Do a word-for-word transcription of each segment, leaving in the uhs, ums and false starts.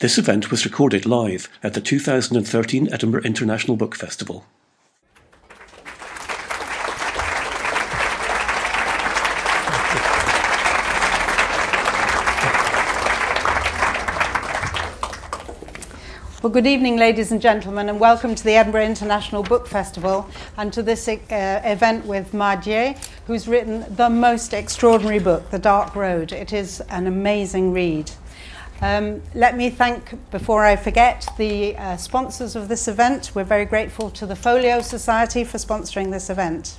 This event was recorded live at the two thousand thirteen Edinburgh International Book Festival. Well, good evening, ladies and gentlemen, and welcome to the Edinburgh International Book Festival and to this uh, event with Ma Jian, who's written the most extraordinary book, The Dark Road. It is an amazing read. Um, let me thank, before I forget, the uh, sponsors of this event. We're very grateful to the Folio Society for sponsoring this event.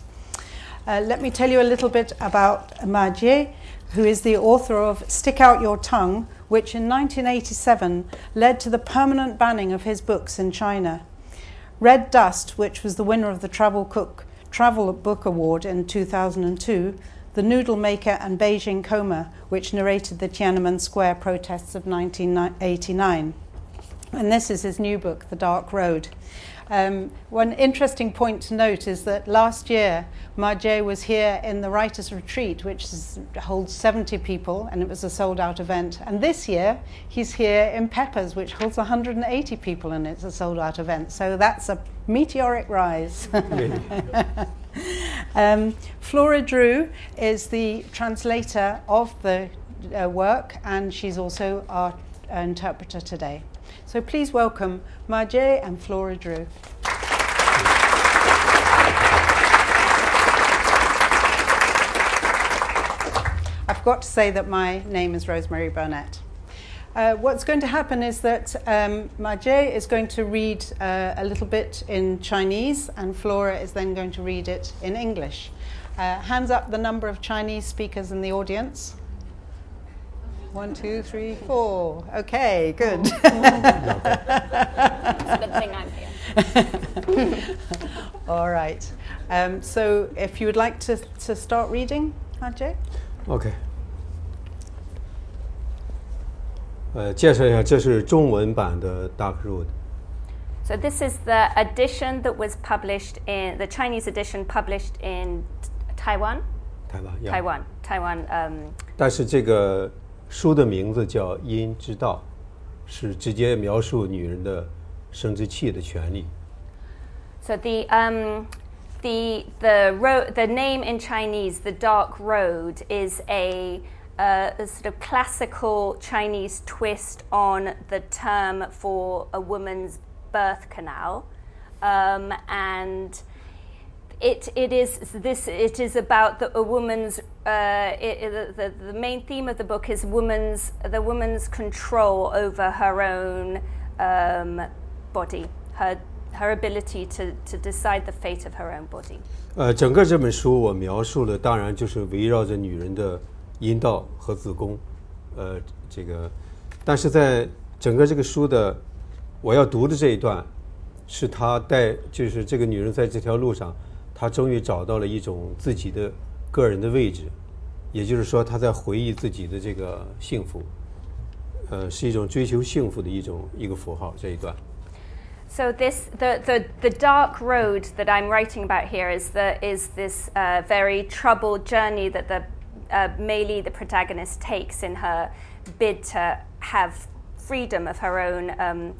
Uh, let me tell you a little bit about Ma Jian, who is the author of Stick Out Your Tongue, which in nineteen eighty-seven led to the permanent banning of his books in China. Red Dust, which was the winner of the Travel Cook Travel Book Award in two thousand two, The Noodle Maker and Beijing Coma, which narrated the Tiananmen Square protests of nineteen eighty-nine. And this is his new book, The Dark Road. Um, one interesting point to note is that last year Ma Jian was here in the Writers' Retreat, which is, holds seventy people, and it was a sold-out event. And this year he's here in Peppers, which holds one hundred eighty people, and it's a sold-out event. So that's a meteoric rise. Really? um, Flora Drew is the translator of the uh, work, and she's also our uh, interpreter today. So please welcome Ma Jian and Flora Drew. I forgot to say that my name is Rosemary Burnett. Uh, what's going to happen is that um, Ma Jian is going to read uh, a little bit in Chinese, and Flora is then going to read it in English. Uh, hands up the number of Chinese speakers in the audience. One, two, three, four. Okay, good. It's a good thing I'm here. All right. Um, so if you would like to, to start reading, Ajay. Okay. Uh, so this is the edition that was published in, the Chinese edition published in Taiwan? Taiwan, yeah. Taiwan, Taiwan. Um, 但是这个, 书的名字叫《阴之道》, 是直接描述女人的生殖器的权利。 So the um the the road the name in Chinese, The Dark Road, is a, uh, a sort of classical Chinese twist on the term for a woman's birth canal, um, and. It it is this. It is about the, a woman's. Uh, it, the the main theme of the book is woman's the woman's control over her own um, body, her her ability to to decide the fate of her own body. 呃，整个这本书我描述的当然就是围绕着女人的阴道和子宫，呃，这个，但是在整个这个书的我要读的这一段，是她带就是这个女人在这条路上。 她终于找到了一种自己的个人的位置 也就是说她在回忆自己的这个幸福 是一种追求幸福的一种一个符号 这一段 So this the the the dark road that I'm writing about here is the is this uh, very troubled journey that the uh, Meili, the protagonist, takes in her bid to have freedom of her own um,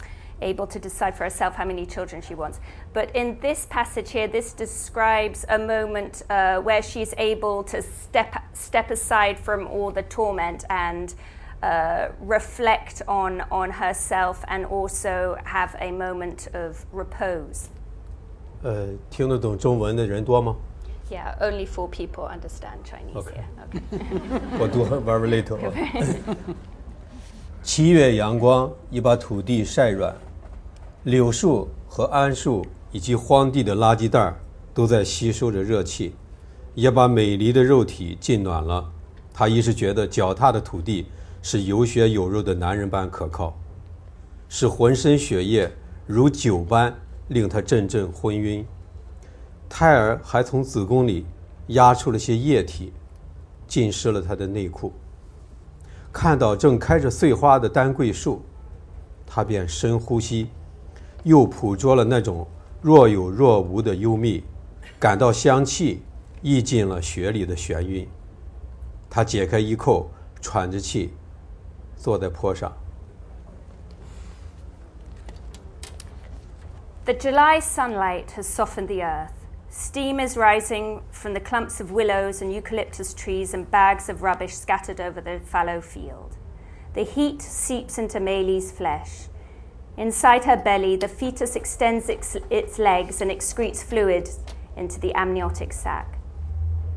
able to decide for herself how many children she wants. But in this passage here, this describes a moment uh, where she's able to step step aside from all the torment and uh, reflect on, on herself and also have a moment of repose. Uh, 听得懂中文的人多吗? Yeah, only four people understand Chinese okay. here. Okay. 我读 very little. 七月阳光 已把土地晒软 柳树和桉树 以及荒地的垃圾袋 都在吸收着热气 也把美丽的肉体浸暖了 她一是觉得脚踏的土地 是有血有肉的男人般可靠 是浑身血液 如酒般 令她阵阵昏晕 胎儿还从子宫里 压出了些液体 浸湿了她的内裤 看到正开着碎花的丹桂树 The July sunlight has softened the earth. Steam is rising from the clumps of willows and eucalyptus trees and bags of rubbish scattered over the fallow field. The heat seeps into Meili's flesh. Inside her belly, the fetus extends its, its legs and excretes fluid into the amniotic sac.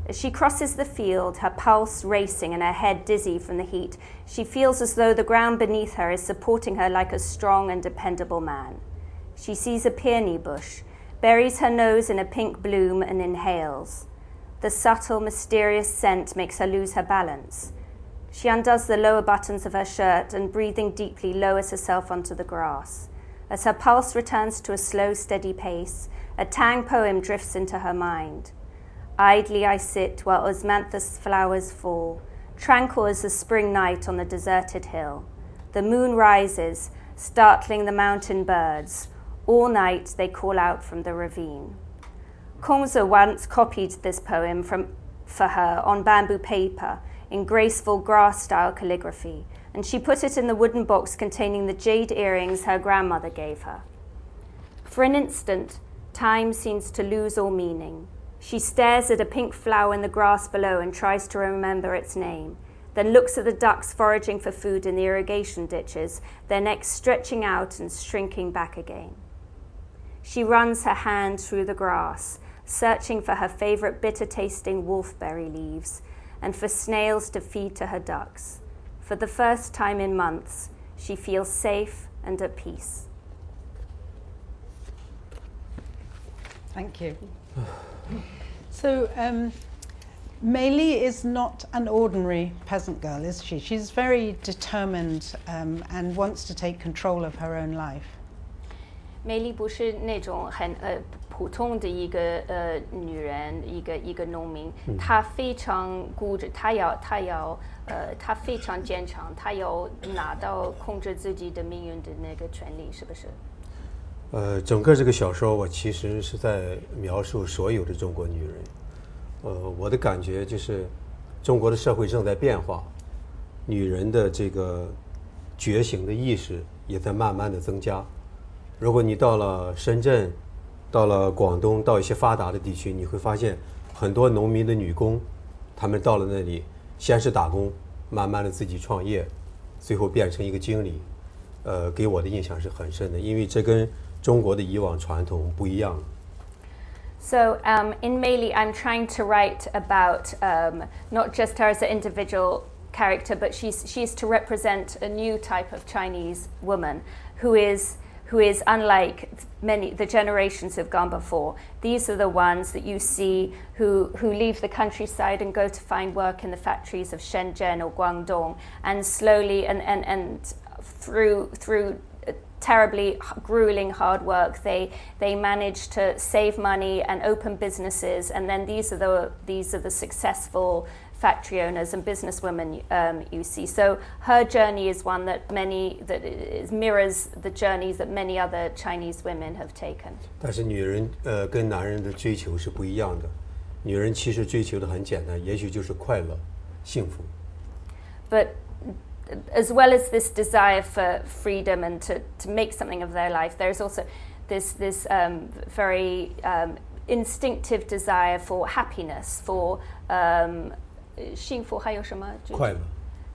As she crosses the field, her pulse racing and her head dizzy from the heat, she feels as though the ground beneath her is supporting her like a strong and dependable man. She sees a peony bush, buries her nose in a pink bloom and inhales. The subtle, mysterious scent makes her lose her balance. She undoes the lower buttons of her shirt and, breathing deeply, lowers herself onto the grass. As her pulse returns to a slow, steady pace, a Tang poem drifts into her mind. Idly I sit while osmanthus flowers fall, tranquil as the spring night on the deserted hill. The moon rises, startling the mountain birds. All night they call out from the ravine. Kongzi once copied this poem from, for her on bamboo paper in graceful grass-style calligraphy, and she put it in the wooden box containing the jade earrings her grandmother gave her. For an instant, time seems to lose all meaning. She stares at a pink flower in the grass below and tries to remember its name, then looks at the ducks foraging for food in the irrigation ditches, their necks stretching out and shrinking back again. She runs her hand through the grass, searching for her favorite bitter-tasting wolfberry leaves and for snails to feed to her ducks. For the first time in months, she feels safe and at peace. Thank you. So, um, Meili is not an ordinary peasant girl, is she? She's very determined um, and wants to take control of her own life. Meili 不是那种很呃普通的一个呃女人，一个一个农民。她非常固执，她要她要呃她非常坚强，她要拿到控制自己的命运的那个权利，是不是？呃，整个这个小说我其实是在描述所有的中国女人。呃，我的感觉就是，中国的社会正在变化，女人的这个觉醒的意识也在慢慢的增加。 如果你到了深圳，到了广东，到一些发达的地区，你会发现很多农民的女工，她们到了那里，先是打工，慢慢的自己创业，最后变成一个经理。呃，给我的印象是很深的，因为这跟中国的以往传统不一样。 So um, in Meili, I'm trying to write about um, not just her as an individual character, but she's she's to represent a new type of Chinese woman who is. who is unlike many the generations who've gone before. These are the ones that you see who, who leave the countryside and go to find work in the factories of Shenzhen or Guangdong, and slowly and, and, and through through terribly grueling hard work, they they manage to save money and open businesses, and then these are the these are the successful factory owners and businesswomen um, you see. So her journey is one that many that is, mirrors the journeys that many other Chinese women have taken. 但是女人呃跟男人的追求是不一样的，女人其实追求的很简单，也许就是快乐、幸福。But as well as this desire for freedom and to to make something of their life, there is also this this um, very um, instinctive desire for happiness, for um, 幸福还有什么？快乐。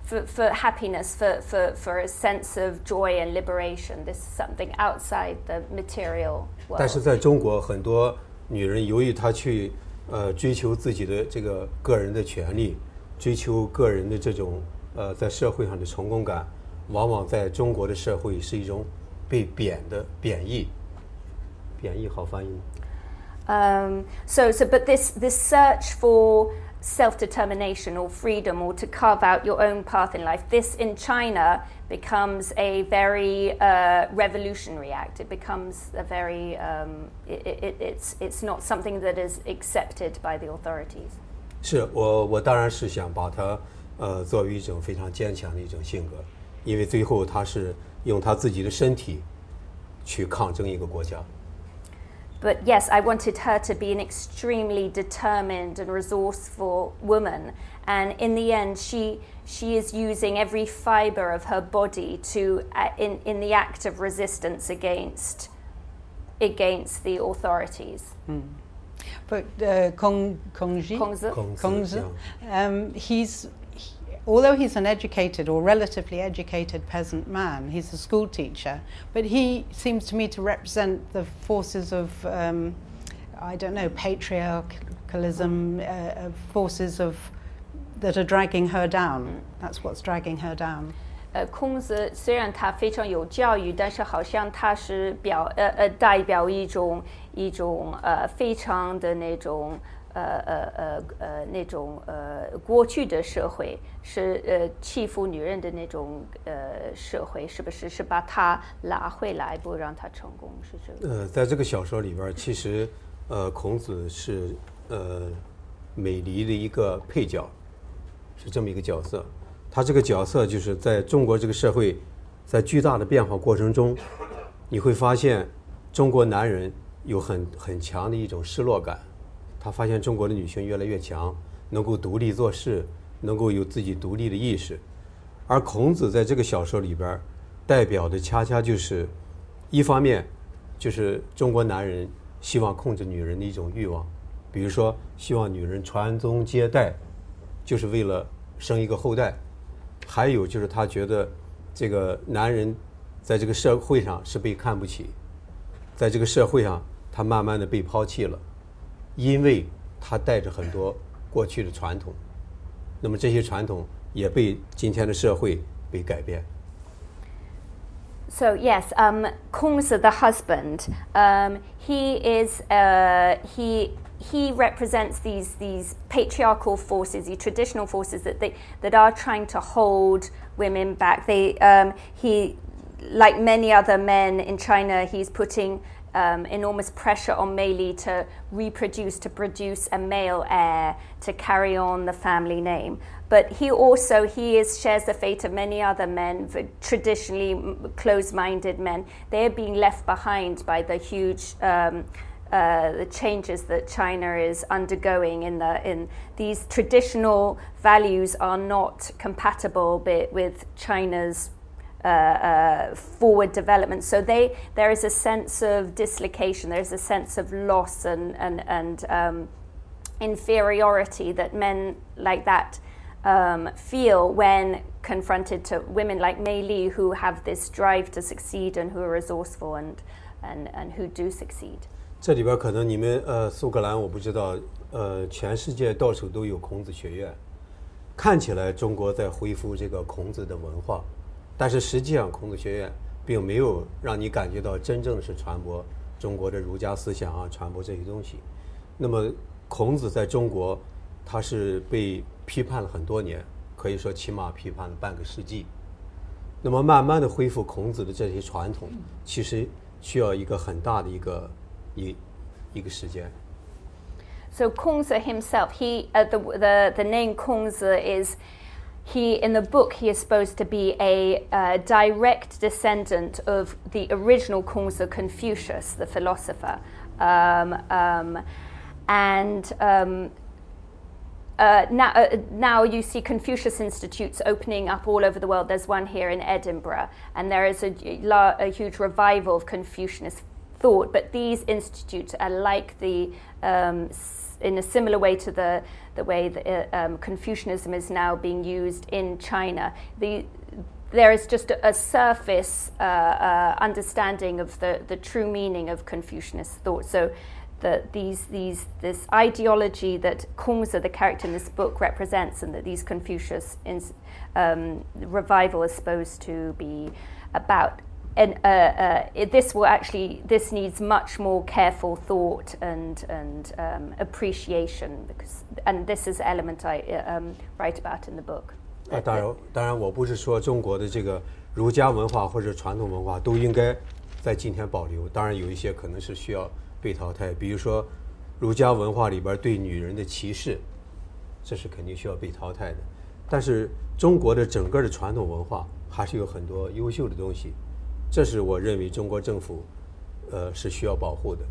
For for happiness, for for for a sense of joy and liberation. This is something outside the material world. 但是在中国，很多女人由于她去呃追求自己的这个个人的权利，追求个人的这种呃在社会上的成功感，往往在中国的社会是一种被贬的贬义。贬义好翻译吗？ Um, so so, but this this search for self-determination or freedom or to carve out your own path in life. This in China becomes a very uh, revolutionary act. It becomes a very, um, it, it, it's, it's not something that is accepted by the authorities. 是我我当然是想把它呃作为一种非常坚强的一种性格，因为最后他是用他自己的身体去抗争一个国家。 But yes, I wanted her to be an extremely determined and resourceful woman. And in the end, she she is using every fiber of her body to uh, in in the act of resistance against against the authorities. Mm. But uh, Kong, Kongzi, Kongzi, Kongzi, Kongzi yeah. um, he's, he, although he's an educated or relatively educated peasant man, he's a school teacher, but he seems to me to represent the forces of, um, I don't know, patriarchalism, uh, forces of that are dragging her down. That's what's dragging her down. 呃，孔子虽然他非常有教育，但是好像他是表呃呃代表一种一种呃非常的那种呃呃呃呃那种呃过去的社会是呃欺负女人的那种呃社会，是不是是把他拉回来，不让他成功，是这个？呃，在这个小说里边，其实呃孔子是呃美离的一个配角，是这么一个角色。 他这个角色就是在中国这个社会，在巨大的变化过程中，你会发现中国男人有很很强的一种失落感。他发现中国的女性越来越强，能够独立做事，能够有自己独立的意识。而孔子在这个小说里边代表的恰恰就是，一方面就是中国男人希望控制女人的一种欲望，比如说希望女人传宗接代，就是为了生一个后代。 还有就是他觉得，这个男人在这个社会上是被看不起，在这个社会上他慢慢的被抛弃了，因为他带着很多过去的传统，那么这些传统也被今天的社会被改变。 So yes, um, Kongzi, the husband, um, he is uh, he he represents these these patriarchal forces, the traditional forces that they that are trying to hold women back. They um, he, like many other men in China, he's putting um, enormous pressure on Meili to reproduce, to produce a male heir, to carry on the family name. But he also, he is, shares the fate of many other men, traditionally closed-minded men. They're being left behind by the huge um, uh, the changes that China is undergoing. In the in these traditional values are not compatible bit with China's uh, uh, forward development. So they there is a sense of dislocation. There is a sense of loss and and and um, inferiority that men like that. Um, feel when confronted to women like Meili, who have this drive to succeed and who are resourceful and and and who do succeed. 这里边可能你们呃苏格兰我不知道呃全世界到处都有孔子学院，看起来中国在恢复这个孔子的文化，但是实际上孔子学院并没有让你感觉到真正是传播中国的儒家思想啊，传播这些东西。那么孔子在中国他是被 批判了很多年，可以说起码批判了半个世纪。那么慢慢的恢复孔子的这些传统，其实需要一个很大的一个一一个时间。So Kongzi himself, he uh, the the the name Kongzi is. He, in the book, he is supposed to be a uh, direct descendant of the original Kongzi, Confucius, the philosopher, um, um, and. Um, Uh, now, uh, now you see Confucius Institutes opening up all over the world. There's one here in Edinburgh, and there is a, a huge revival of Confucianist thought. But these institutes are like the, um, in a similar way to the the way that uh, um, Confucianism is now being used in China. The there is just a, a surface uh, uh, understanding of the the true meaning of Confucianist thought. So. That these these this ideology that Kongzi, the character in this book, represents, and that these Confucius in, um, revival is supposed to be about, and uh, uh, it, this will actually this needs much more careful thought and and um, appreciation, because and this is the element I um, write about in the book. 啊，当然，当然，我不是说中国的这个儒家文化或者传统文化都应该在今天保留，当然有一些可能是需要 被淘汰，比如说，儒家文化里边对女人的歧视，这是肯定需要被淘汰的。但是中国的整个的传统文化还是有很多优秀的东西，这是我认为中国政府，呃，是需要保护的。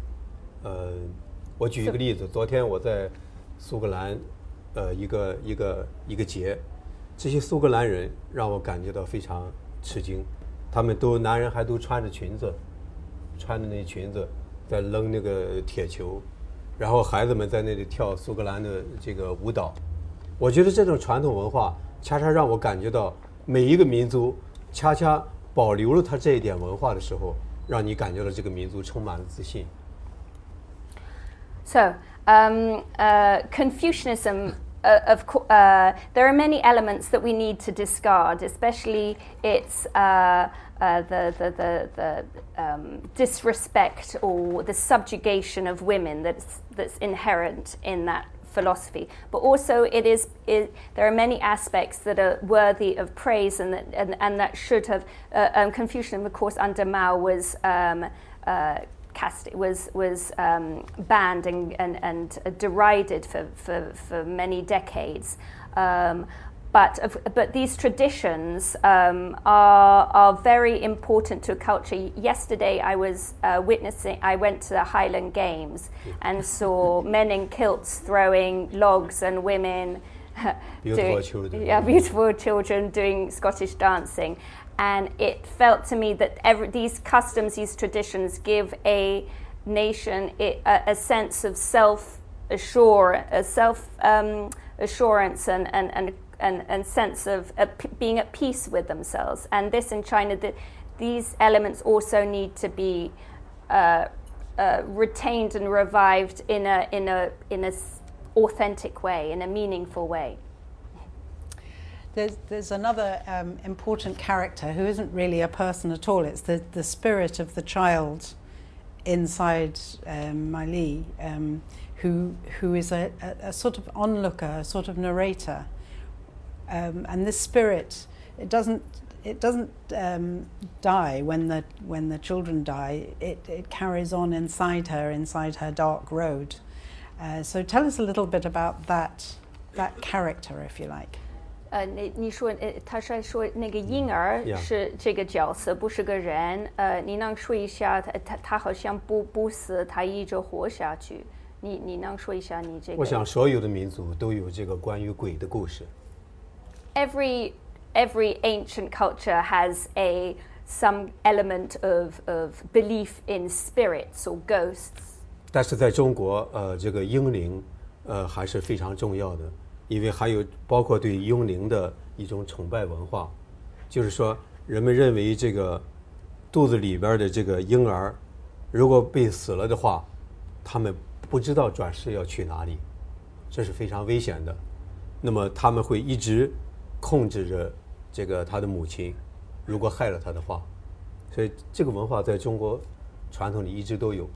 呃，我举一个例子，昨天我在苏格兰，呃，一个一个一个节，这些苏格兰人让我感觉到非常吃惊，他们都男人还都穿着裙子，穿着那裙子。在扔那个铁球，然后孩子们在那里跳苏格兰的这个舞蹈。我觉得这种传统文化恰恰让我感觉到每一个民族恰恰保留了它这一点文化的时候，让你感觉到这个民族充满了自信。So, um, uh, Confucianism. Uh, of co uh, there are many elements that we need to discard, especially its uh, uh, the the the, the um, disrespect or the subjugation of women that's that's inherent in that philosophy. But also, it is it, there are many aspects that are worthy of praise and that and, and that should have uh, um, Confucianism, of course, under Mao was. Um, uh, was was um, banned and, and, and derided for, for, for many decades. Um, but, but these traditions um, are, are very important to a culture. Yesterday I was uh, witnessing, I went to the Highland Games and saw men in kilts throwing logs and women beautiful doing, children. Yeah, beautiful children doing Scottish dancing. And it felt to me that every, these customs, these traditions give a nation a, a sense of self-assure, a self-assurance um, and, and, and, and, and sense of uh, being at peace with themselves. And this in China, the, these elements also need to be uh, uh, retained and revived in a, in a, in a authentic way, in a meaningful way. There's, there's another um, important character who isn't really a person at all. It's the, the spirit of the child inside um, Meili, um, who, who is a, a, a sort of onlooker, a sort of narrator. Um, and this spirit, it doesn't, it doesn't um, die when the, when the children die. It, it carries on inside her, inside her dark road. Uh, so tell us a little bit about that, that character, if you like. 呃，你你说，呃，他是说那个婴儿是这个角色， yeah. 不是个人。呃，你能说一下他他他好像不不死，他一直活下去。你你能说一下你这个？我想所有的民族都有这个关于鬼的故事。Every every ancient culture has a some element of of belief in spirits or ghosts. 但是在中国，呃，这个英灵，呃，还是非常重要的。 因为还有包括对幽灵的一种崇拜文化，就是说，人们认为这个肚子里边的这个婴儿，如果被死了的话，他们不知道转世要去哪里，这是非常危险的。那么他们会一直控制着这个他的母亲，如果害了他的话，所以这个文化在中国传统里一直都有。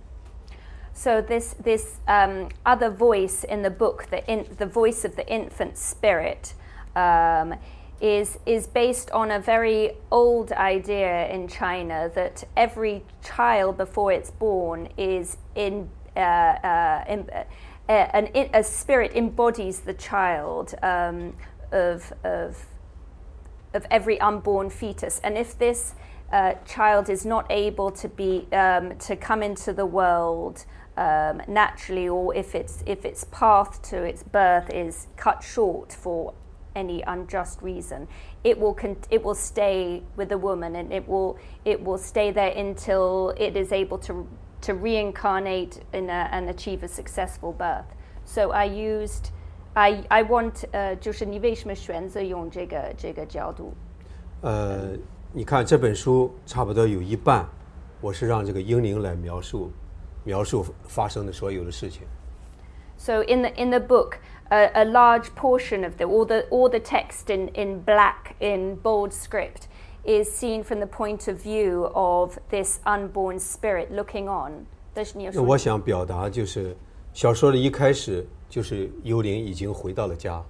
So this this um, other voice in the book, the in, the voice of the infant spirit, um, is is based on a very old idea in China that every child before it's born is in, uh, uh, in uh, an a spirit embodies the child um, of of of every unborn fetus, and if this uh, child is not able to be um, to come into the world. Um, naturally, or if its if its path to its birth is cut short for any unjust reason, it will con it will stay with the woman, and it will it will stay there until it is able to to reincarnate in a, and achieve a successful birth. So I used I I want uh, 就是你为什么选择用这个这个角度？呃，你看这本书差不多有一半，我是让这个英灵来描述。 描述发生的所有的事情。So in the in the book, a, a large portion of the all the all the text in in black in bold script is seen from the point of view of this unborn spirit looking on. 但是你要说，我想表达就是小说的一开始就是幽灵已经回到了家，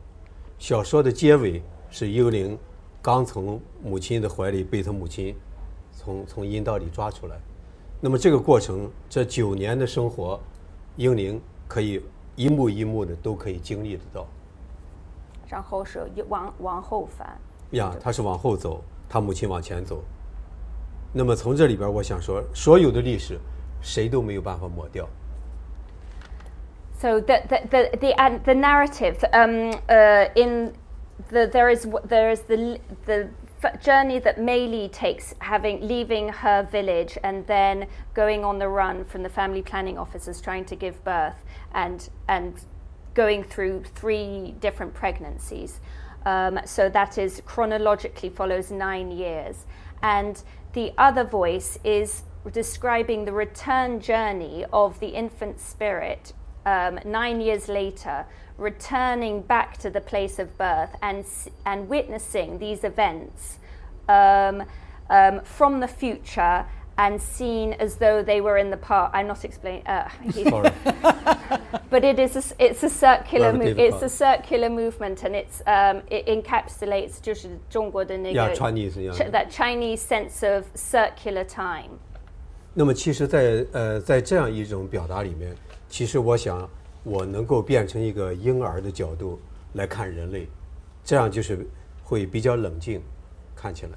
小说的结尾是幽灵刚从母亲的怀里被他母亲从从阴道里抓出来。 那么这个过程，这九年的生活，英灵可以一幕一幕的都可以经历得到。然后是往往后翻。呀，他是往后走，他母亲往前走。那么从这里边，我想说，所有的历史，谁都没有办法抹掉。 So the the the the uh, the narrative um uh in the there is there is the the journey that Meili takes, having leaving her village and then going on the run from the family planning officers trying to give birth, and and going through three different pregnancies. Um, so that is chronologically follows nine years. And the other voice is describing the return journey of the infant spirit um, nine years later, returning back to the place of birth and and witnessing these events um, um, from the future and seen as though they were in the past. I'm not explaining. Uh, Sorry. But it is a, it's a circular move, it's part. a circular movement, and it's um, it encapsulates yeah, Chinese, yeah, chi- that Chinese sense of circular time. 那么其实在, 呃, 在这样一种表达里面, 其实我想, 我能够变成一个婴儿的角度来看人类，这样就是会比较冷静看起来。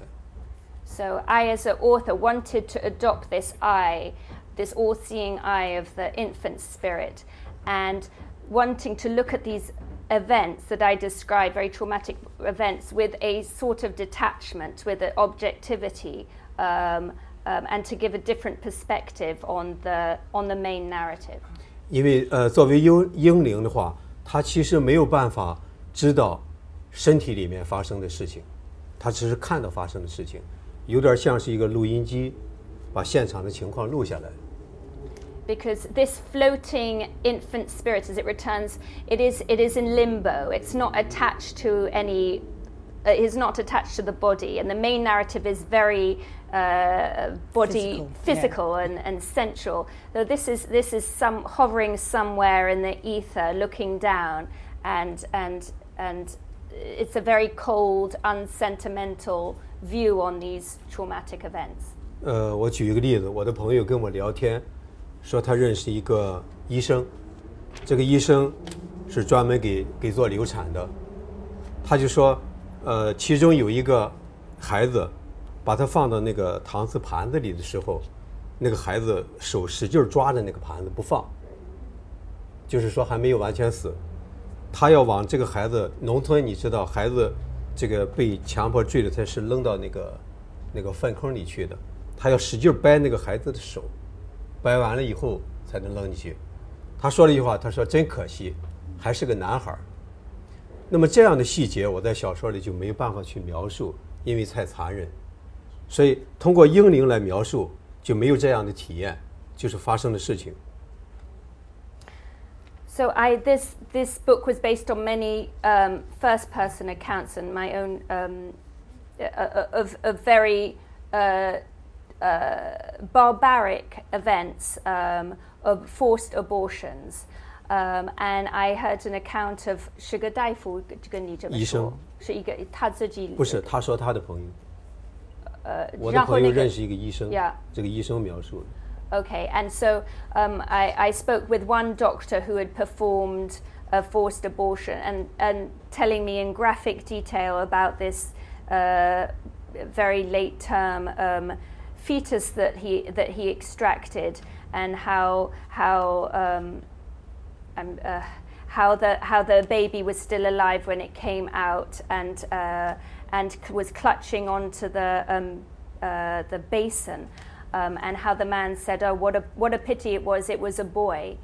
So I, as an author, wanted to adopt this eye, this all-seeing eye of the infant spirit, and wanting to look at these events that I describe, very traumatic events, with a sort of detachment, with an objectivity, um, um, and to give a different perspective on the on the main narrative. 因为, 呃, 作为婴, 婴灵的话, 它其实没有办法知道身体里面发生的事情, 它只是看到发生的事情, 有点像是一个录音机把现场的情况录下来。 Because this floating infant spirit, as it returns, it is it is in limbo. It's not attached to any. Uh, it is not attached to the body, and the main narrative is very uh, body physical, physical yeah. and, and sensual. So this is this is some hovering somewhere in the ether, looking down, and and and it's a very cold, unsentimental view on these traumatic events. 呃，我举一个例子，我的朋友跟我聊天。 说他认识一个医生，这个医生是专门给给做流产的，他就说，呃，其中有一个孩子把他放到那个搪瓷盘子里的时候，那个孩子手使劲抓着那个盘子不放，就是说还没有完全死，他要往这个孩子农村，你知道，孩子这个被强迫坠的才是扔到那个那个粪坑里去的，他要使劲掰那个孩子的手。 掰完了以后才能扔进去。他说了一句话，他说真可惜，还是个男孩。那么这样的细节我在小说里就没有办法去描述，因为太残忍。所以通过英灵来描述就没有这样的体验，就是发生的事情。 So I this this book was based on many um, first person accounts and my own um, of of very. Uh, Uh, barbaric events um, of forced abortions, um, and I heard an account of 是个大夫跟你这么说，是一个他自己不是他说他的朋友，呃，我的朋友认识一个医生， yeah. 这个医生描述。 Okay, and so um, I, I spoke with one doctor who had performed a forced abortion, and and telling me in graphic detail about this uh, very late term. Um, fetus that he that he extracted, and how how um, um, uh, how the how the baby was still alive when it came out, and uh, and was clutching onto the um, uh, the basin, um, and how the man said, "Oh, what a what a pity it was! It was a boy."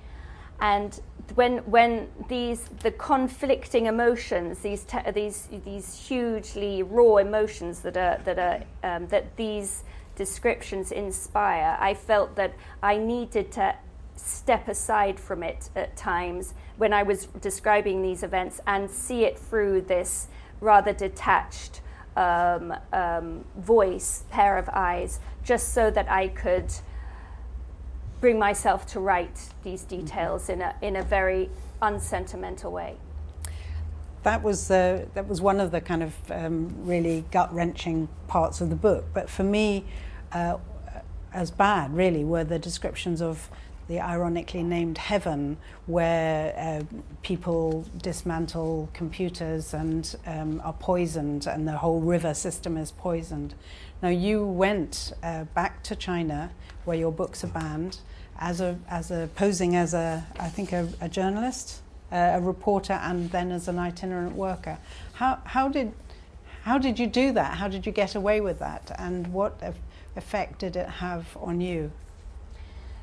And when when these the conflicting emotions, these te- these these hugely raw emotions that are that are um, that these descriptions inspire, I felt that I needed to step aside from it at times when I was describing these events and see it through this rather detached um, um, voice, pair of eyes, just so that I could bring myself to write these details in a in a very unsentimental way. That was uh, that was one of the kind of um, really gut-wrenching parts of the book. But for me, uh, as bad really were the descriptions of the ironically named heaven, where uh, people dismantle computers and um, are poisoned, and the whole river system is poisoned. Now you went uh, back to China, where your books are banned, as a as a posing as a I think a, a journalist. Uh, a reporter, and then as an itinerant worker. How how did How did you do that? How did you get away with that? And what effect did it have on you?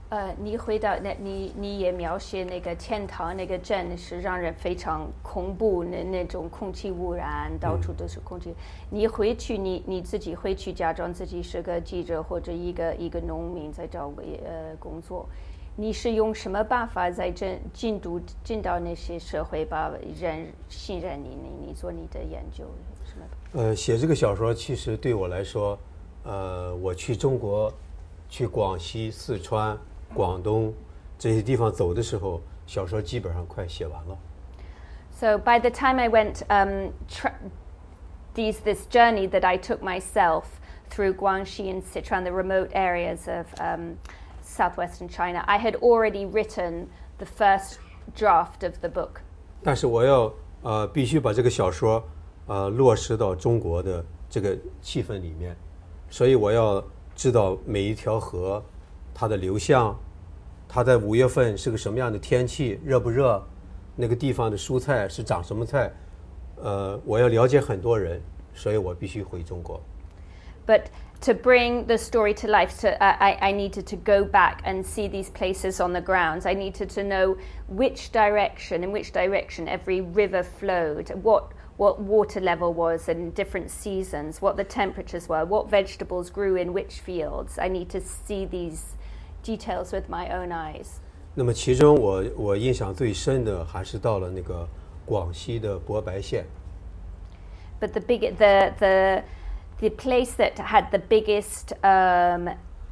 呃，你回到那，你你也描写那个天堂那个镇是让人非常恐怖，那那种空气污染，到处都是空气。你回去，你你自己回去，假装自己是个记者或者一个一个农民在找个呃工作。你是用什么办法在进进入进到那些社会，把人信任你？你你做你的研究什么？呃，写这个小说其实对我来说，呃，我去中国，去广西、四川。 广东这些地方走的时候，小说基本上快写完了。So by the time I went, um, these this journey that I took myself through Guangxi and Sichuan, the remote areas of um, southwestern China, I had already written the first draft of the book. 但是我要呃必须把这个小说呃落实到中国的这个气氛里面，所以我要知道每一条河。 它的流向，它在五月份是个什么样的天气，热不热？那个地方的蔬菜是长什么菜？呃，我要了解很多人，所以我必须回中国。But to bring the story to life, to, I, I needed to go back and see these places on the grounds. I needed to know which direction, in which direction every river flowed, what what water level was in different seasons, what the temperatures were, what vegetables grew in which fields. I need to see these. Details with my own eyes. 那么其中我我印象最深的还是到了那个广西的博白县。But the big the the the place that had the biggest um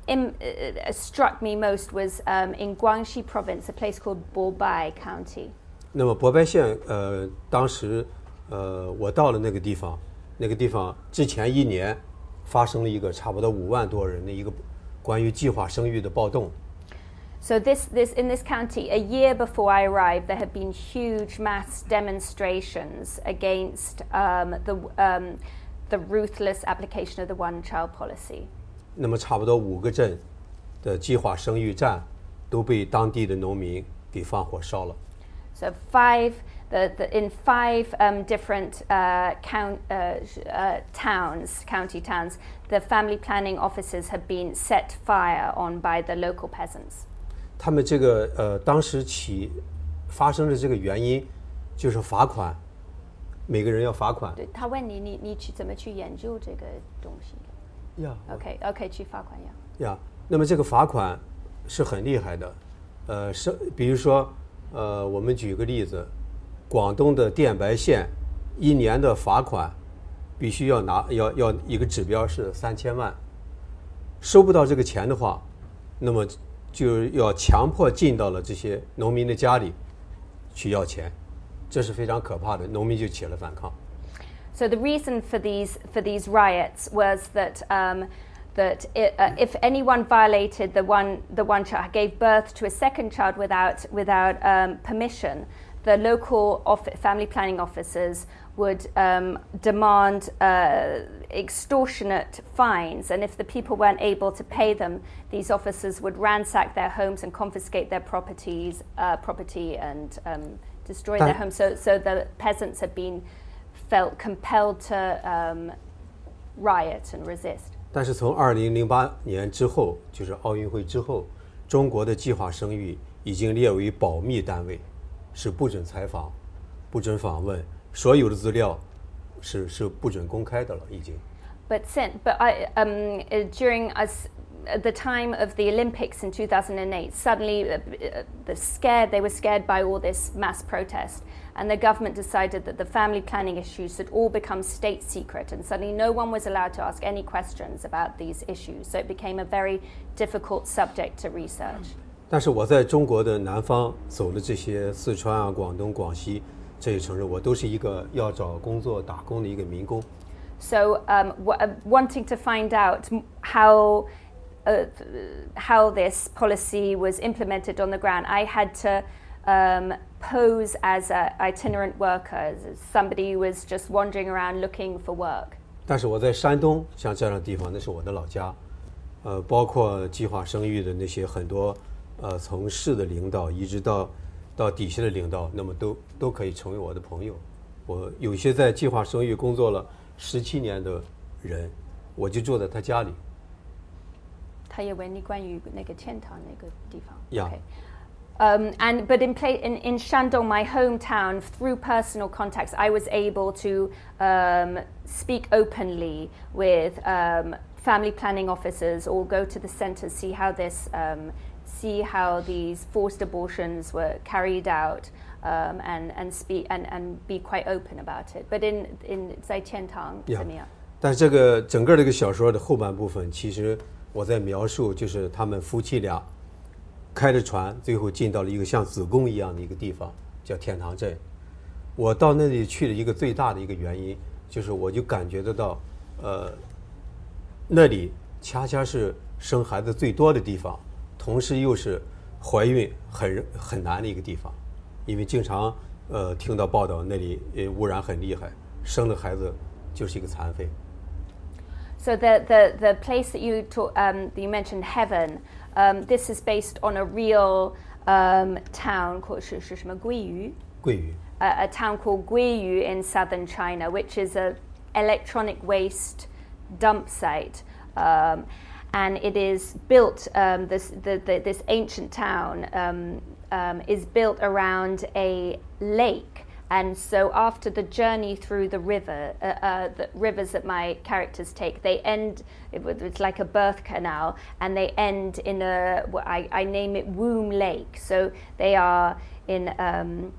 in, uh, struck me most was um in Guangxi province, a place called Bobai County. 那么博白县呃当时呃我到了那个地方，那个地方之前一年发生了一个差不多五万多人的一个。 关于计划生育的暴动。So this this in this county, a year before I arrived, there had been huge mass demonstrations against um, the um, the ruthless application of the one-child policy. 那么差不多五个镇的计划生育站都被当地的农民给放火烧了。So five the, the in five um, different uh, count uh, uh, towns, county towns. The family planning offices had been set fire on by the local peasants. 他们这个呃，当时起发生的这个原因就是罚款，每个人要罚款。对他问你，你你去怎么去研究这个东西？呀 ，OK OK， 去罚款呀。呀，那么这个罚款是很厉害的，呃，是比如说呃，我们举个例子，广东的电白县一年的罚款。 必须要拿要要一个指标是三千万，收不到这个钱的话，那么就要强迫进到了这些农民的家里去要钱，这是非常可怕的。农民就起了反抗。So the reason for these for these riots was that um, that it, uh, if anyone violated the one the one child gave birth to a second child without without um, permission, the local family planning officers. Would um, demand uh, extortionate fines, and if the people weren't able to pay them, these officers would ransack their homes and confiscate their properties, uh, property, and um, destroy their homes. So, so the peasants had been felt compelled to um, riot and resist. 但是从二零零八年之后，就是奥运会之后，中国的计划生育已经列为保密单位，是不准采访、不准访问。 所有的资料是是不准公开的了，已经。But since, but I um during us at the time of the Olympics in two thousand eight, suddenly the scared they were scared by all this mass protest, and the government decided that the family planning issues had all become state secret, and suddenly no one was allowed to ask any questions about these issues. So it became a very difficult subject to research. 但是我在中国的南方走了这些四川啊、广东、广西。 这些城市，我都是一个要找工作、打工的一个民工。So, um, wanting to find out how, uh, how this policy was implemented on the ground, I had to um, pose as an itinerant worker, somebody who was just wandering around looking for work. 但是我在山东，像这样的地方，那是我的老家。呃，包括计划生育的那些很多，呃，从市的领导一直到。 到底下的领导，那么都都可以成为我的朋友。我有些在计划生育工作了十七年的人，我就住在他家里。他也问你关于那个天堂那个地方。Yeah. Okay. Um, and but in, play, in in Shandong, my hometown, through personal contacts, I was able to um, speak openly with um, family planning officers, or go to the centres, see how this, um, see how these forced abortions were carried out, um, and and speak and and be quite open about it. But in in 在天堂怎么样？但是这个整个这个小说的后半部分，其实我在描述就是他们夫妻俩。 开着船，最后进到了一个像子宫一样的一个地方，叫天堂镇。我到那里去的一个最大的一个原因，就是我就感觉得到，呃，那里恰恰是生孩子最多的地方，同时又是怀孕很很难的一个地方，因为经常呃听到报道那里呃污染很厉害，生的孩子就是一个残废。So the the the place that you talk, um, you mentioned heaven. Um, this is based on a real um, town called Guiyu, Guiyu. Uh, a town called Guiyu in southern China, which is an electronic waste dump site. Um, and it is built, um, this, the, the, this ancient town um, um, is built around a lake. And so after the journey through the river, uh, uh, the rivers that my characters take, they end, it, it's like a birth canal, and they end in a, I, I name it Womb Lake. So they are in, um,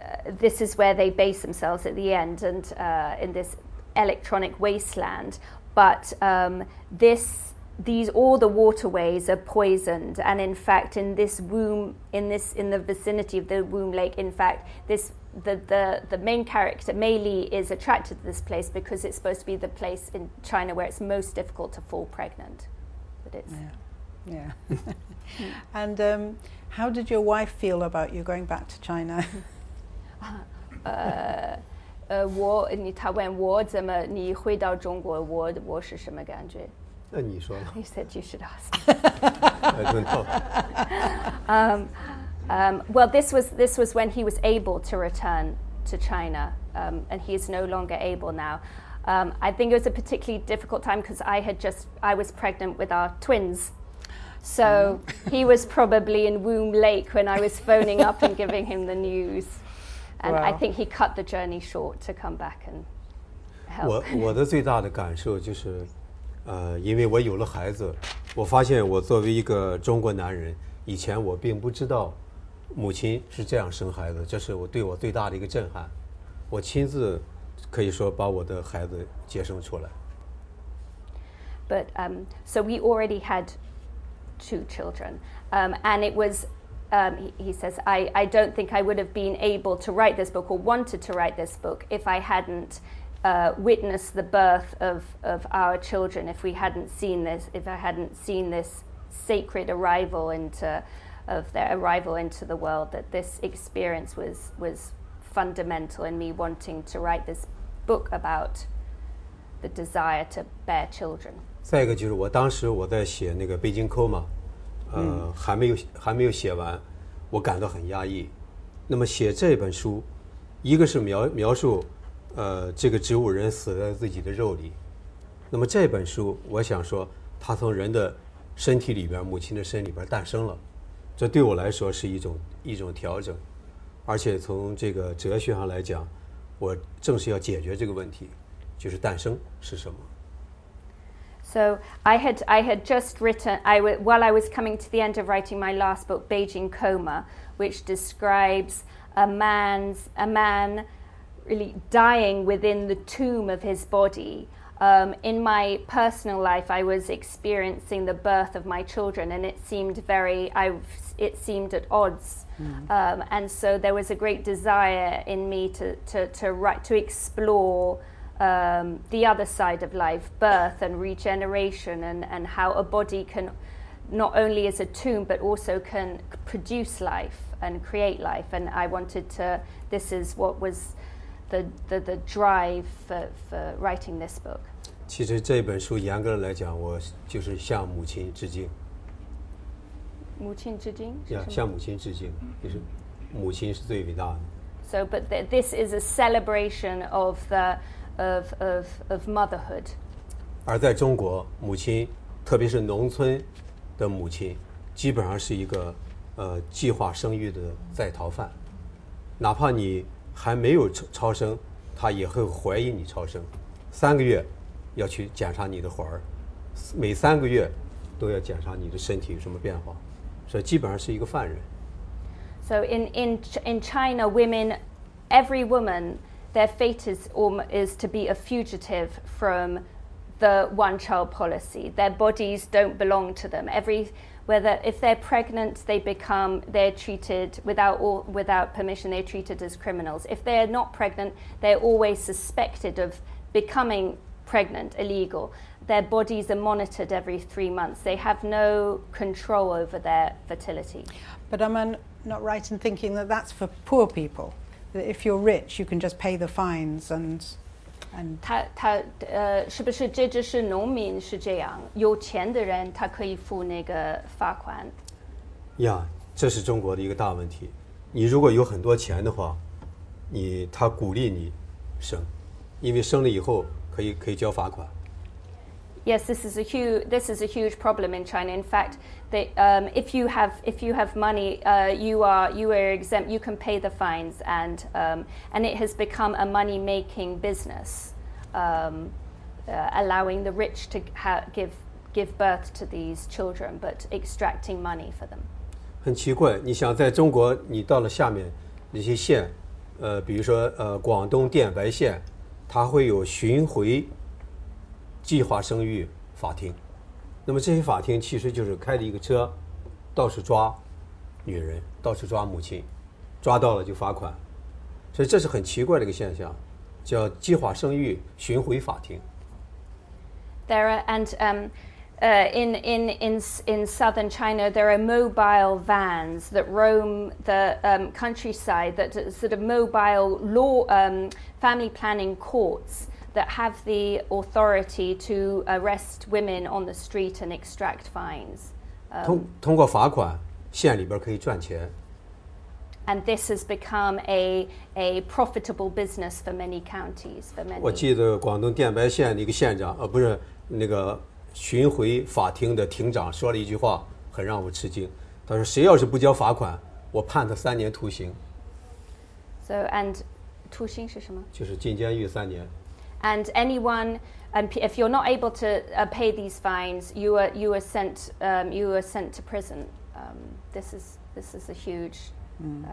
uh, this is where they base themselves at the end, and uh, in this electronic wasteland. But um, this, these, all the waterways are poisoned. And in fact, in this womb, in this, in the vicinity of the Womb Lake, in fact, this, The, the, the main character, Meili, is attracted to this place because it's supposed to be the place in China where it's most difficult to fall pregnant. But it's yeah. yeah. And um, how did your wife feel about you going back to China? uh, uh, 我, 她问我怎么你回到中国, 我, 我是什么感觉? Uh, you said you should ask. I don't know. Um, Um, well, this was this was when he was able to return to China, um, and he is no longer able now. Um, I think it was a particularly difficult time because I had just I was pregnant with our twins, so mm. he was probably in Womb Lake when I was phoning up and giving him the news, and wow. I think he cut the journey short to come back and help. 我我的最大的感受就是，呃，因为我有了孩子，我发现我作为一个中国男人，以前我并不知道。 母亲是这样生孩子，这是我对我最大的一个震撼。我亲自可以说把我的孩子接生出来。But um, so we already had two children, um, and it was, um, he, he says, I I don't think I would have been able to write this book or wanted to write this book if I hadn't uh, witnessed the birth of of our children. If we hadn't seen this, if I hadn't seen this sacred arrival into. Of their arrival into the world, that this experience was was fundamental in me wanting to write this book about the desire to bear children. 再一个就是我当时我在写那个《Beijing Coma》，呃，还没有还没有写完，我感到很压抑。那么写这本书，一个是描描述，呃，这个植物人死在自己的肉里。那么这本书，我想说，他从人的身体里边，母亲的身里边诞生了。 这对我来说是一种一种调整，而且从这个哲学上来讲，我正是要解决这个问题，就是诞生是什么。So I had I had just written I w while I was coming to the end of writing my last book, Beijing Coma, which describes a man's a man really dying within the tomb of his body. Um, in my personal life, I was experiencing the birth of my children, and it seemed very, I, it seemed at odds. Mm. Um, and so there was a great desire in me to to to, write, to explore um, the other side of life, birth and regeneration, and, and how a body can not only is a tomb, but also can produce life and create life. And I wanted to, this is what was The, the, the drive for, for writing this book. 其实这本书严格的来讲，我就是向母亲致敬。母亲致敬？对，向母亲致敬，就是母亲是最伟大的。So, but th this is a celebration of the of, of, of motherhood. 而在中国，母亲，特别是农村的母亲，基本上是一个呃计划生育的在逃犯，哪怕你还没有超生，她也会怀疑你超生，三个月要去检查你的环儿，每三个月都要检查你的身体有什么变化，所以基本上是一个犯人。So in in in China, women, every woman, their fate is is to be a fugitive from the one-child policy. Their bodies don't belong to them. Every, whether if they're pregnant, they become they're treated without all, without permission. They're treated as criminals. If they're not pregnant, they're always suspected of becoming pregnant, illegal. Their bodies are monitored every three months. They have no control over their fertility. But am I not right in thinking that that's for poor people? That if you're rich, you can just pay the fines and. 他他呃，是不是这就是农民是这样？有钱的人他可以付那个罚款。呀，这是中国的一个大问题。你如果有很多钱的话，你他鼓励你生，因为生了以后可以可以交罚款。Yes, this is a huge this is a huge problem in China. In fact, they, um, if you have if you have money, uh, you are you are exempt. You can pay the fines, and um, and it has become a money making business, um, uh, allowing the rich to ha give give birth to these children, but extracting money for them. 很奇怪，你想在中国，你到了下面那些县，呃，比如说呃广东电白县，它会有巡回。 计划生育法庭，那么这些法庭其实就是开着一个车，到处抓女人，到处抓母亲，抓到了就罚款，所以这是很奇怪的一个现象，叫计划生育巡回法庭。There are and um, uh, in in in in southern China there are mobile vans that roam the um, countryside that sort of mobile law um, family planning courts. That have the authority to arrest women on the street and extract fines. Um, 通过罚款，县里边可以赚钱。And this has become a a profitable business for many counties. For many. 我记得广东电白县的一个县长，呃，不是那个巡回法庭的庭长说了一句话，很让我吃惊。他说：“谁要是不交罚款，我判他三年徒刑。” So and 徒刑是什么？就是进监狱三年。 And anyone, um, if you're not able to uh, pay these fines, you are you are sent um, you are sent to prison. Um, this is this is a huge um,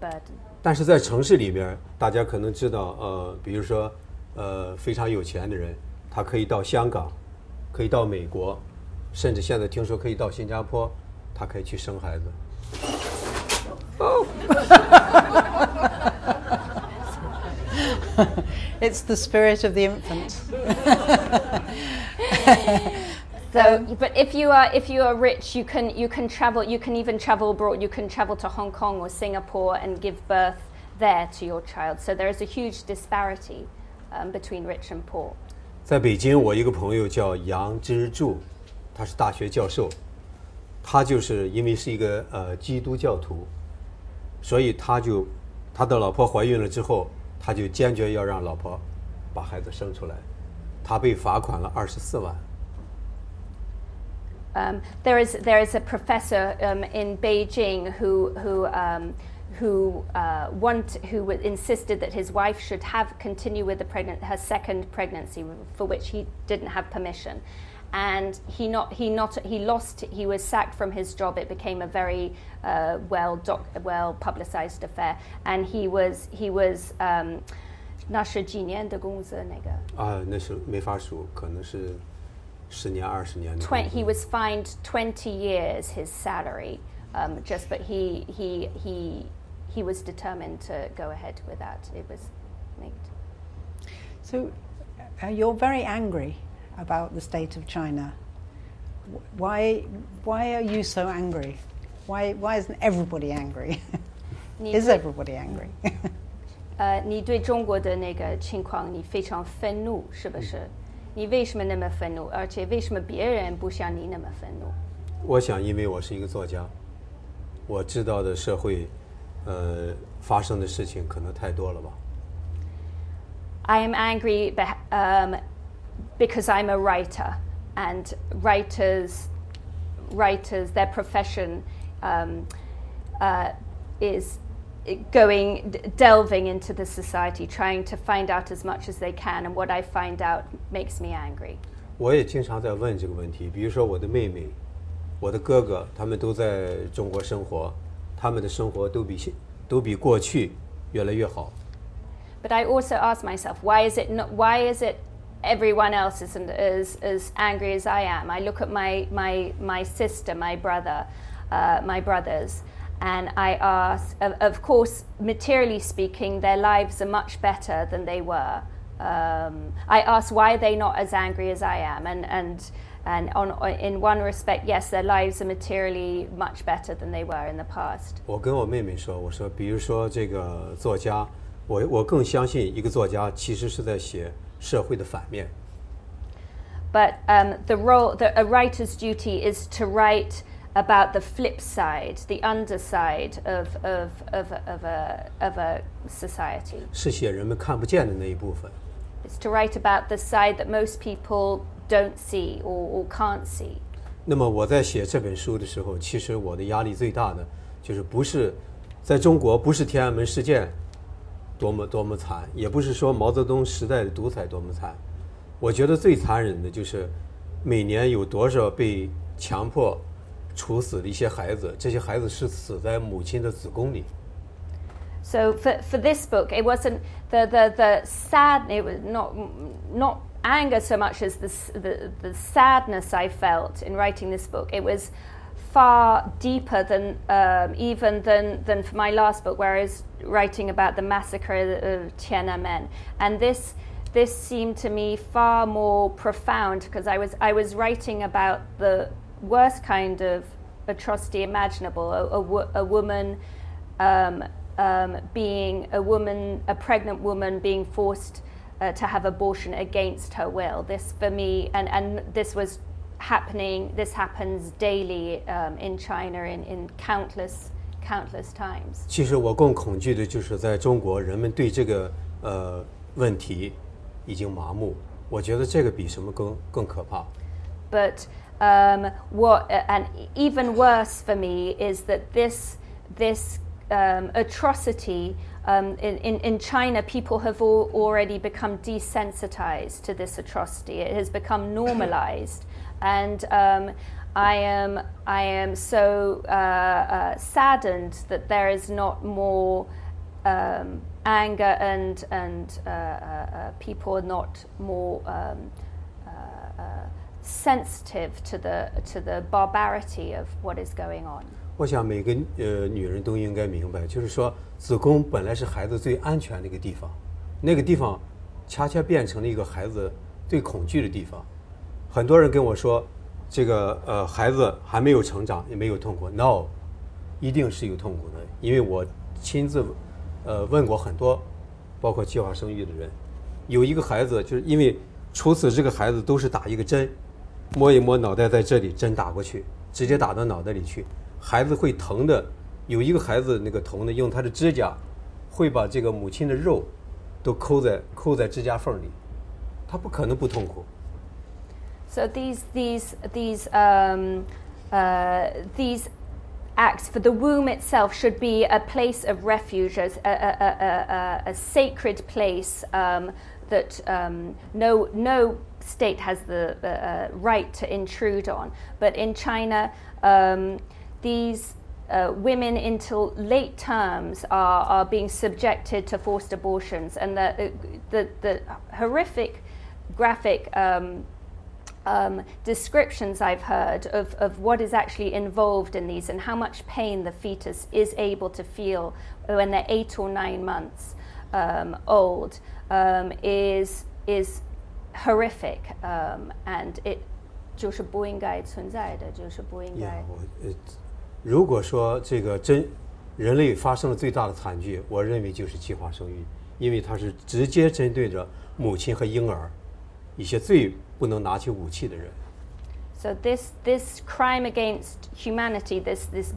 burden. 但是在城市里边，大家可能知道，呃，比如说，呃，非常有钱的人，他可以到香港，可以到美国，甚至现在听说可以到新加坡，他可以去生孩子。Oh. It's the spirit of the infant. So, but if you are if you are rich, you can you can travel. You can even travel abroad. You can travel to Hong Kong or Singapore and give birth there to your child. So there is a huge disparity um, between rich and poor. 在北京，我一个朋友叫杨之助，他是大学教授，他就是因为是一个呃基督教徒，所以他就他的老婆怀孕了之后。 他就坚决要让老婆把孩子生出来，他被罚款了二十四万。Um, there is there is a professor um, in Beijing who who um, who uh, want who insisted that his wife should have continue with the pregnant her second pregnancy for which he didn't have permission, and he not he not he lost he was sacked from his job. It became a very Uh, well, doc, well publicized affair, and he was he was. Um, 那是几年的工资那个？啊，那是没法数，可能是十年、二十年的。Twenty. He was fined twenty years his salary, um, just but he he he he was determined to go ahead with that. It was. So, uh, you're very angry about the state of China. Why why are you so angry? Why, why isn't everybody angry? Is everybody angry? 呃，你对中国的那个情况你非常愤怒，是不是？你为什么那么愤怒？而且为什么别人不像你那么愤怒？我想，因为我是一个作家，我知道的社会，呃，发生的事情可能太多了吧。I am angry be um, because I'm a writer, and writers, writers, their profession um, uh, is going, delving into the society, trying to find out as much as they can, and what I find out makes me angry. 我也经常在问这个问题，比如说我的妹妹、我的哥哥，他们都在中国生活，他们的生活都比都比过去越来越好。 But I also ask myself, why is it not, why is it everyone else isn't as, as angry as I am? I look at my, my, my sister, my brother, uh, my brothers, and I ask, of, of course, materially speaking, their lives are much better than they were. Um, I ask, why are they not as angry as I am? And, and, and on, in one respect, yes, their lives are materially much better than they were in the past. 我跟我妹妹说，我说，比如说这个作家。 我我更相信一个作家其实是在写社会的反面。But um, the role, the, a writer's duty is to write about the flip side, the underside of of of of a of a society. 是写人们看不见的那一部分。It's to write about the side that most people don't see or, or can't see. 那么我在写这本书的时候，其实我的压力最大的就是不是在中国，不是天安门事件。 多么多么惨，也不是说毛泽东时代的独裁多么惨。我觉得最残忍的就是每年有多少被强迫处死的一些孩子，这些孩子是死在母亲的子宫里。So for for this book, it wasn't the the the sad, it was not not anger so much as the the the sadness I felt in writing this book. It was far deeper than um, even than than for my last book, where I was writing about the massacre of Tiananmen, and this this seemed to me far more profound because I was I was writing about the worst kind of atrocity imaginable, a, a, wo a woman um, um, being a woman, a pregnant woman being forced uh, to have abortion against her will. This for me, and and this was. Happening, this happens daily um, in China in in countless countless times. 其实我更恐惧的就是在中国，人们对这个呃问题已经麻木。我觉得这个比什么更更可怕。But um, what and even worse for me is that this this um, atrocity um, in, in in China, people have all already become desensitized to this atrocity. It has become normalized. And um, I am I am so uh, uh, saddened that there is not more um, anger and and uh, uh, people are not more um, uh, uh, sensitive to the to the barbarity of what is going on. 我想每个呃女人都应该明白，就是说子宫本来是孩子最安全的一个地方，那个地方恰恰变成了一个孩子最恐惧的地方。 很多人跟我说，这个呃孩子还没有成长，也没有痛苦。No， 一定是有痛苦的，因为我亲自呃问过很多，包括计划生育的人，有一个孩子就是因为除此这个孩子都是打一个针，摸一摸脑袋在这里，针打过去，直接打到脑袋里去，孩子会疼的。有一个孩子那个疼的，用他的指甲会把这个母亲的肉都抠在抠在指甲缝里，他不可能不痛苦。 So these these these um, uh, these acts for the womb itself should be a place of refuge, as a, a, a, a, a sacred place um, that um, no no state has the uh, right to intrude on. But in China, um, these uh, women until late terms are are being subjected to forced abortions, and the the, the horrific, graphic. Um, Um, descriptions I've heard of, of what is actually involved in these and how much pain the fetus is able to feel when they're eight or nine months um, old um, is is horrific um, and it 就是不应该存在的，就是不应该。我如果说这个真人类发生了最大的惨剧，我认为就是计划生育，因为它是直接针对着母亲和婴儿一些最。 So this this crime against humanity, this this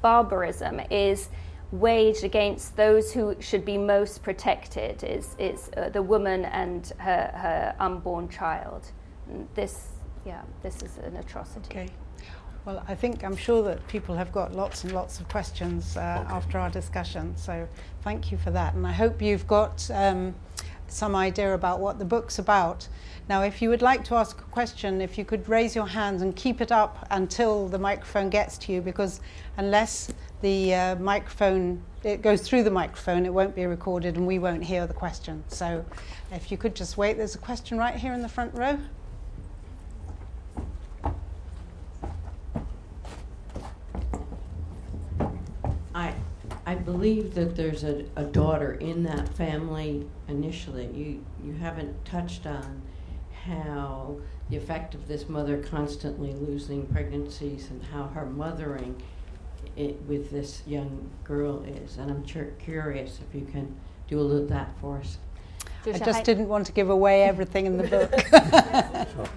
barbarism is waged against those who should be most protected, is is uh, the woman and her her unborn child. And this, yeah, this is an atrocity. Okay. Well, I think I'm sure that people have got lots and lots of questions uh, okay. after our discussion. So thank you for that, and I hope you've got um, some idea about what the book's about. Now, if you would like to ask a question, if you could raise your hands and keep it up until the microphone gets to you, because unless the uh, microphone, it goes through the microphone, it won't be recorded and we won't hear the question. So if you could just wait, there's a question right here in the front row. I, I believe that there's a, a daughter in that family initially. You, you haven't touched on how the effect of this mother constantly losing pregnancies and how her mothering it with this young girl is, and I'm curious if you can do a little of that for us. I just didn't want to give away everything in the book.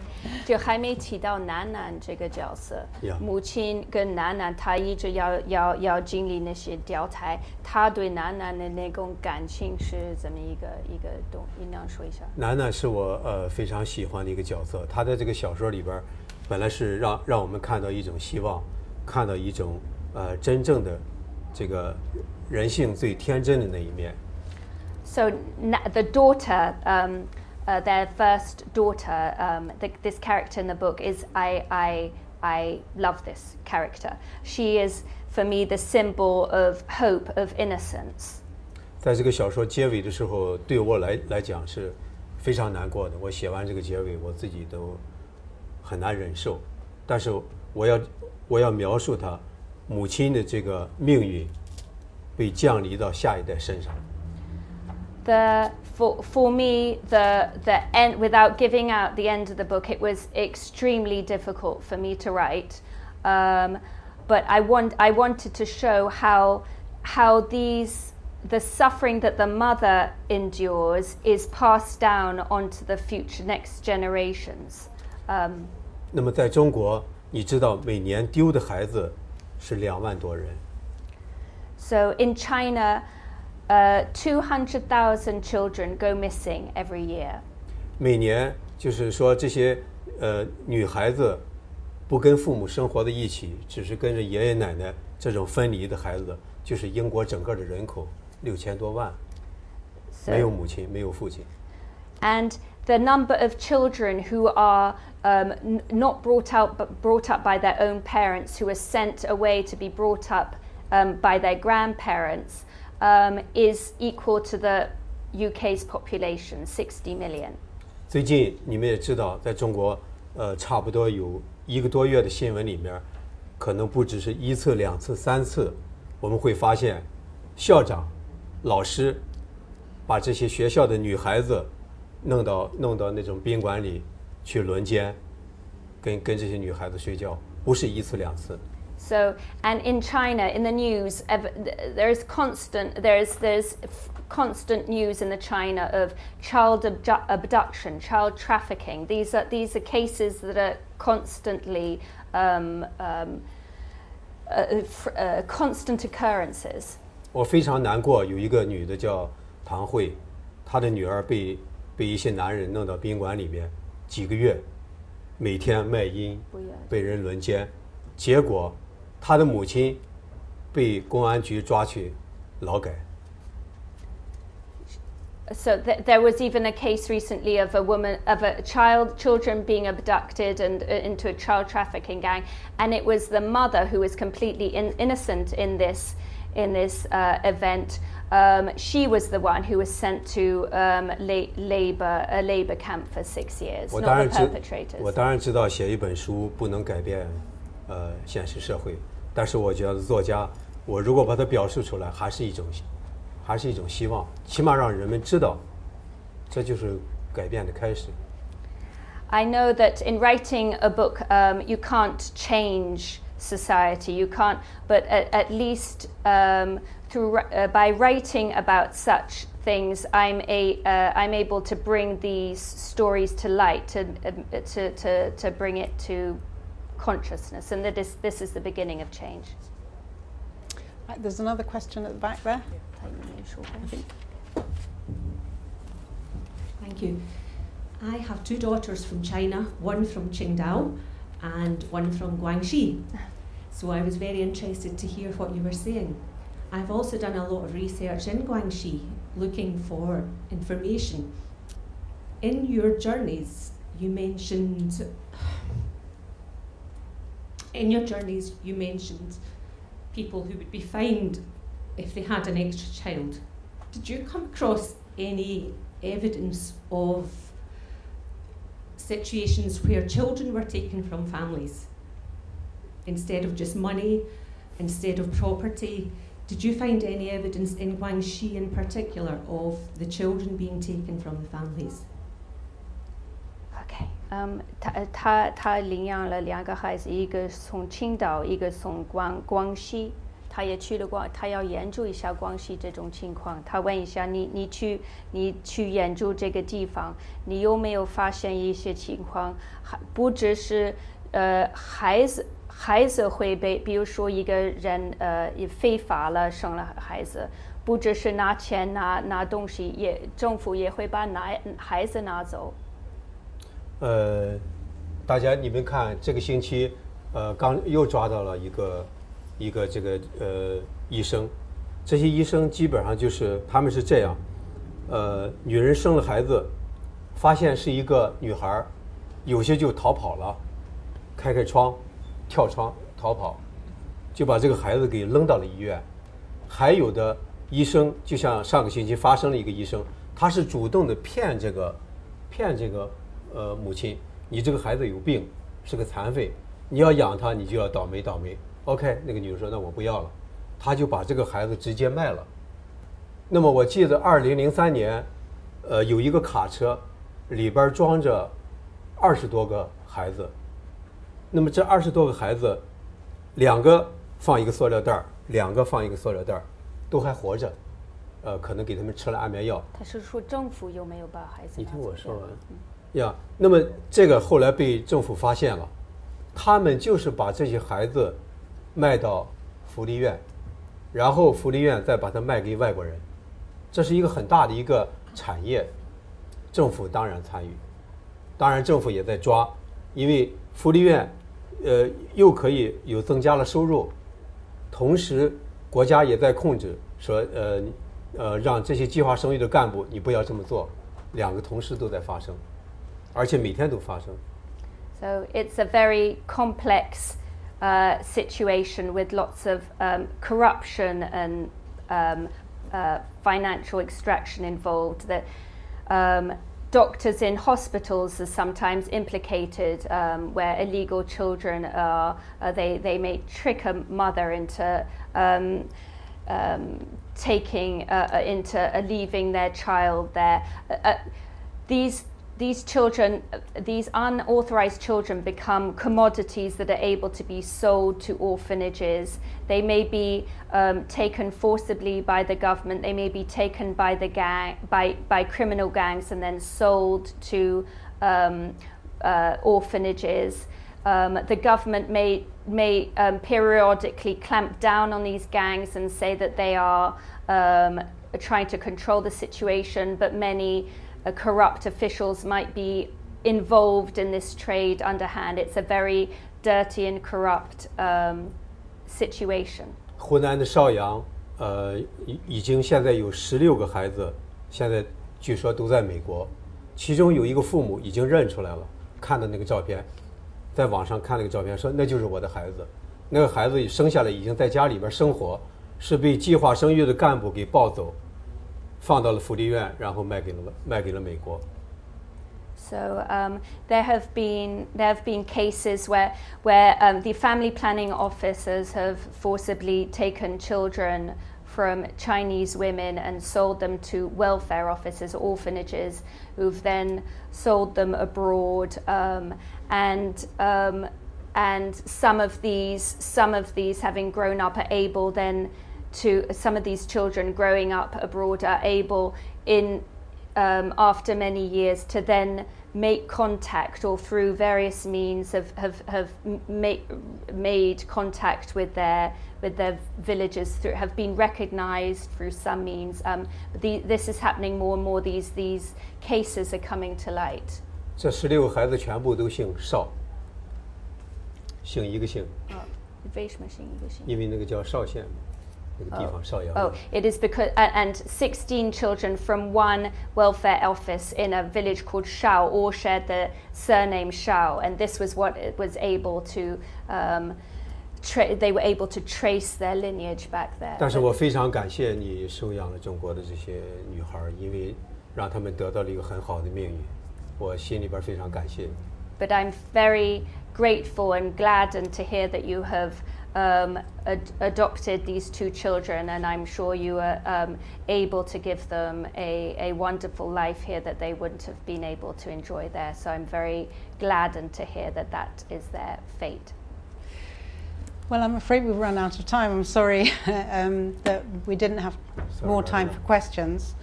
就还没提到楠楠这个角色， yeah. 母亲跟楠楠，她一直要要要经历那些调查，她对楠楠的那种感情是怎么一个一个东？你能说一下？楠楠是我呃非常喜欢的一个角色，她在这个小说里边，本来是让让我们看到一种希望，看到一种呃真正的这个人性最天真的那一面。So the daughter. Um, Uh, their first daughter, um, the, this character in the book is, I, I, I love this character. She is, for me, the symbol of hope, of innocence. 在这个小说结尾的时候，对我来来讲是非常难过的。我写完这个结尾，我自己都很难忍受。但是我要我要描述她母亲的这个命运被降临到下一代身上。The for for me the the end, without giving out the end of the book, it was extremely difficult for me to write, um, but I want I wanted to show how how these the suffering that the mother endures is passed down onto the future next generations. Um, 那么在中国，你知道每年丢的孩子是两万多人。So in China. Uh, two hundred thousand children go missing every year. 每年就是说这些呃女孩子不跟父母生活在一起，只是跟着爷爷奶奶这种分离的孩子，就是英国整个的人口六千多万，没有母亲，没有父亲。And the number of children who are um, not brought out, but brought up by their own parents, who are sent away to be brought up um, by their grandparents. Um, is equal to the U K's population, sixty million. 最近你们也知道，在中国，呃，差不多有一个多月的新闻里面，可能不只是一次、两次、三次，我们会发现，校长、老师把这些学校的女孩子弄到弄到那种宾馆里去轮奸，跟跟这些女孩子睡觉，不是一次两次。So, and in China, in the news, there is constant, there is there's constant news in the China of child abdu- abduction, child trafficking. These are these are cases that are constantly um, um, uh, uh, constant occurrences. 我非常难过，有一个女的叫唐慧，她的女儿被被一些男人弄到宾馆里面几个月，每天卖淫，被人轮奸，结果。她的母亲被公安局抓去劳改。So th- there was even a case recently of a woman, of a child, children being abducted and uh, into a child trafficking gang, and it was the mother who was completely in- innocent in this in this uh, event. Um, she was the one who was sent to um, la- labor a labor camp for six years. Not the perpetrators. 我当然知道写一本书不能改变呃现实社会。但是我觉得作家，我如果把它表述出来，还是一种，还是一种希望，起码让人们知道，这就是改变的开始。I know that in writing a book, um, you can't change society. You can't, but at, at least um, through uh, by writing about such things, I'm a uh, I'm able to bring these stories to light, to uh, to to to bring it to. Consciousness, and that is, this is the beginning of change. There's another question at the back there. I think. Thank you. I have two daughters from China, one from Qingdao and one from Guangxi. So I was very interested to hear what you were saying. I've also done a lot of research in Guangxi, looking for information. In your journeys, you mentioned, in your journeys, you mentioned people who would be fined if they had an extra child. Did you come across any evidence of situations where children were taken from families? Instead of just money, instead of property, did you find any evidence in Guangxi in particular of the children being taken from the families? Okay. Um, 他, 他, 他领养了两个孩子，一个从青岛，一个从广广西。他也去了广，他要研究一下广西这种情况。他问一下你，你去，你去研究这个地方，你有没有发现一些情况？还不只是呃孩子。孩子会被，比如说一个人呃也非法了生了孩子，不只是拿钱拿拿东西，也政府也会把拿孩子拿走。呃，大家你们看，这个星期呃刚又抓到了一个一个这个呃医生，这些医生基本上就是他们是这样，呃，女人生了孩子，发现是一个女孩，有些就逃跑了，开开窗。跳窗逃跑，就把这个孩子给扔到了医院。还有的医生，就像上个星期发生了一个医生，他是主动的骗这个，骗这个呃母亲，你这个孩子有病，是个残废，你要养他，你就要倒霉倒霉。OK， 那个女人说那我不要了，他就把这个孩子直接卖了。那么我记得二零零三年，呃，有一个卡车里边装着二十多个孩子。那么这二十多个孩子，两个放一个塑料袋，两个放一个塑料袋，都还活着，呃，可能给他们吃了安眠药。他是说政府有没有把孩子？你听我说完，呀，那么这个后来被政府发现了，他们就是把这些孩子卖到福利院，然后福利院再把它卖给外国人，这是一个很大的一个产业，政府当然参与，当然政府也在抓，因为福利院。呃，又可以有增加了收入，同时国家也在控制，说呃呃让这些计划生育的干部你不要这么做，两个同时都在发生，而且每天都发生。So it's a very complex uh, situation with lots of um, corruption and um, uh, financial extraction involved. That um, Doctors in hospitals are sometimes implicated, um, where illegal children are. Uh, they they may trick a mother into um, um, taking uh, into uh, leaving their child there. Uh, these these children, these unauthorized children, become commodities that are able to be sold to orphanages. They may be um, taken forcibly by the government. They may be taken by the gang, by by criminal gangs, and then sold to um, uh, orphanages. Um, the government may may um, periodically clamp down on these gangs and say that they are um, trying to control the situation, but many uh, corrupt officials might be involved in this trade underhand. It's a very dirty and corrupt Um, situation. 湖南的邵阳，呃，已经现在有十六个孩子，现在据说都在美国，其中有一个父母已经认出来了，看到那个照片，在网上看那个照片，说那就是我的孩子。那个孩子生下来已经在家里边生活，是被计划生育的干部给抱走，放到了福利院，然后卖给了卖给了美国。So um, there have been there have been cases where where um, the family planning officers have forcibly taken children from Chinese women and sold them to welfare offices, orphanages, who've then sold them abroad, um, and um, and some of these some of these having grown up are able then to some of these children growing up abroad are able in. Um, after many years to then make contact or through various means have have have make, made contact with their with their villages through, have been recognized through some means. Um, the, this is happening more and more. These these cases are coming to light. 这十六个孩子全部都姓邵，姓一个姓。啊，为什么姓一个姓？因为那个叫邵县。 Oh. oh, it is because, uh, and sixteen children from one welfare office in a village called Shao all shared the surname Shao, and this was what it was able to, um, tra they were able to trace their lineage back there. 但是我非常感谢你收养了中国的这些女孩，因为让她们得到了一个很好的命运，我心里边非常感谢你。But I'm very grateful and glad and to hear that you have. Um, ad adopted these two children, and I'm sure you were um, able to give them a, a wonderful life here that they wouldn't have been able to enjoy there. So I'm very gladdened to hear that that is their fate. Well, I'm afraid we've run out of time. I'm sorry um, that we didn't have sorry, more time for questions.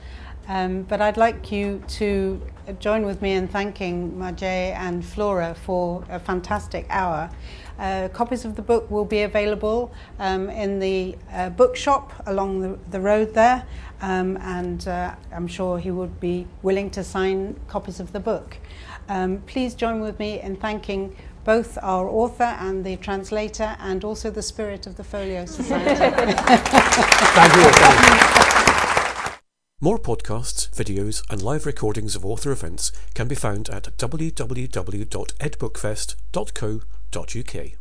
Um, but I'd like you to join with me in thanking Ma Jian and Flora for a fantastic hour. Uh, copies of the book will be available um, in the uh, bookshop along the, the road there, um, and uh, I'm sure he would be willing to sign copies of the book. Um, please join with me in thanking both our author and the translator, and also the spirit of the Folio Society. Thank you, thank you. More podcasts, videos, and live recordings of author events can be found at w w w dot edbookfest dot co dot uk.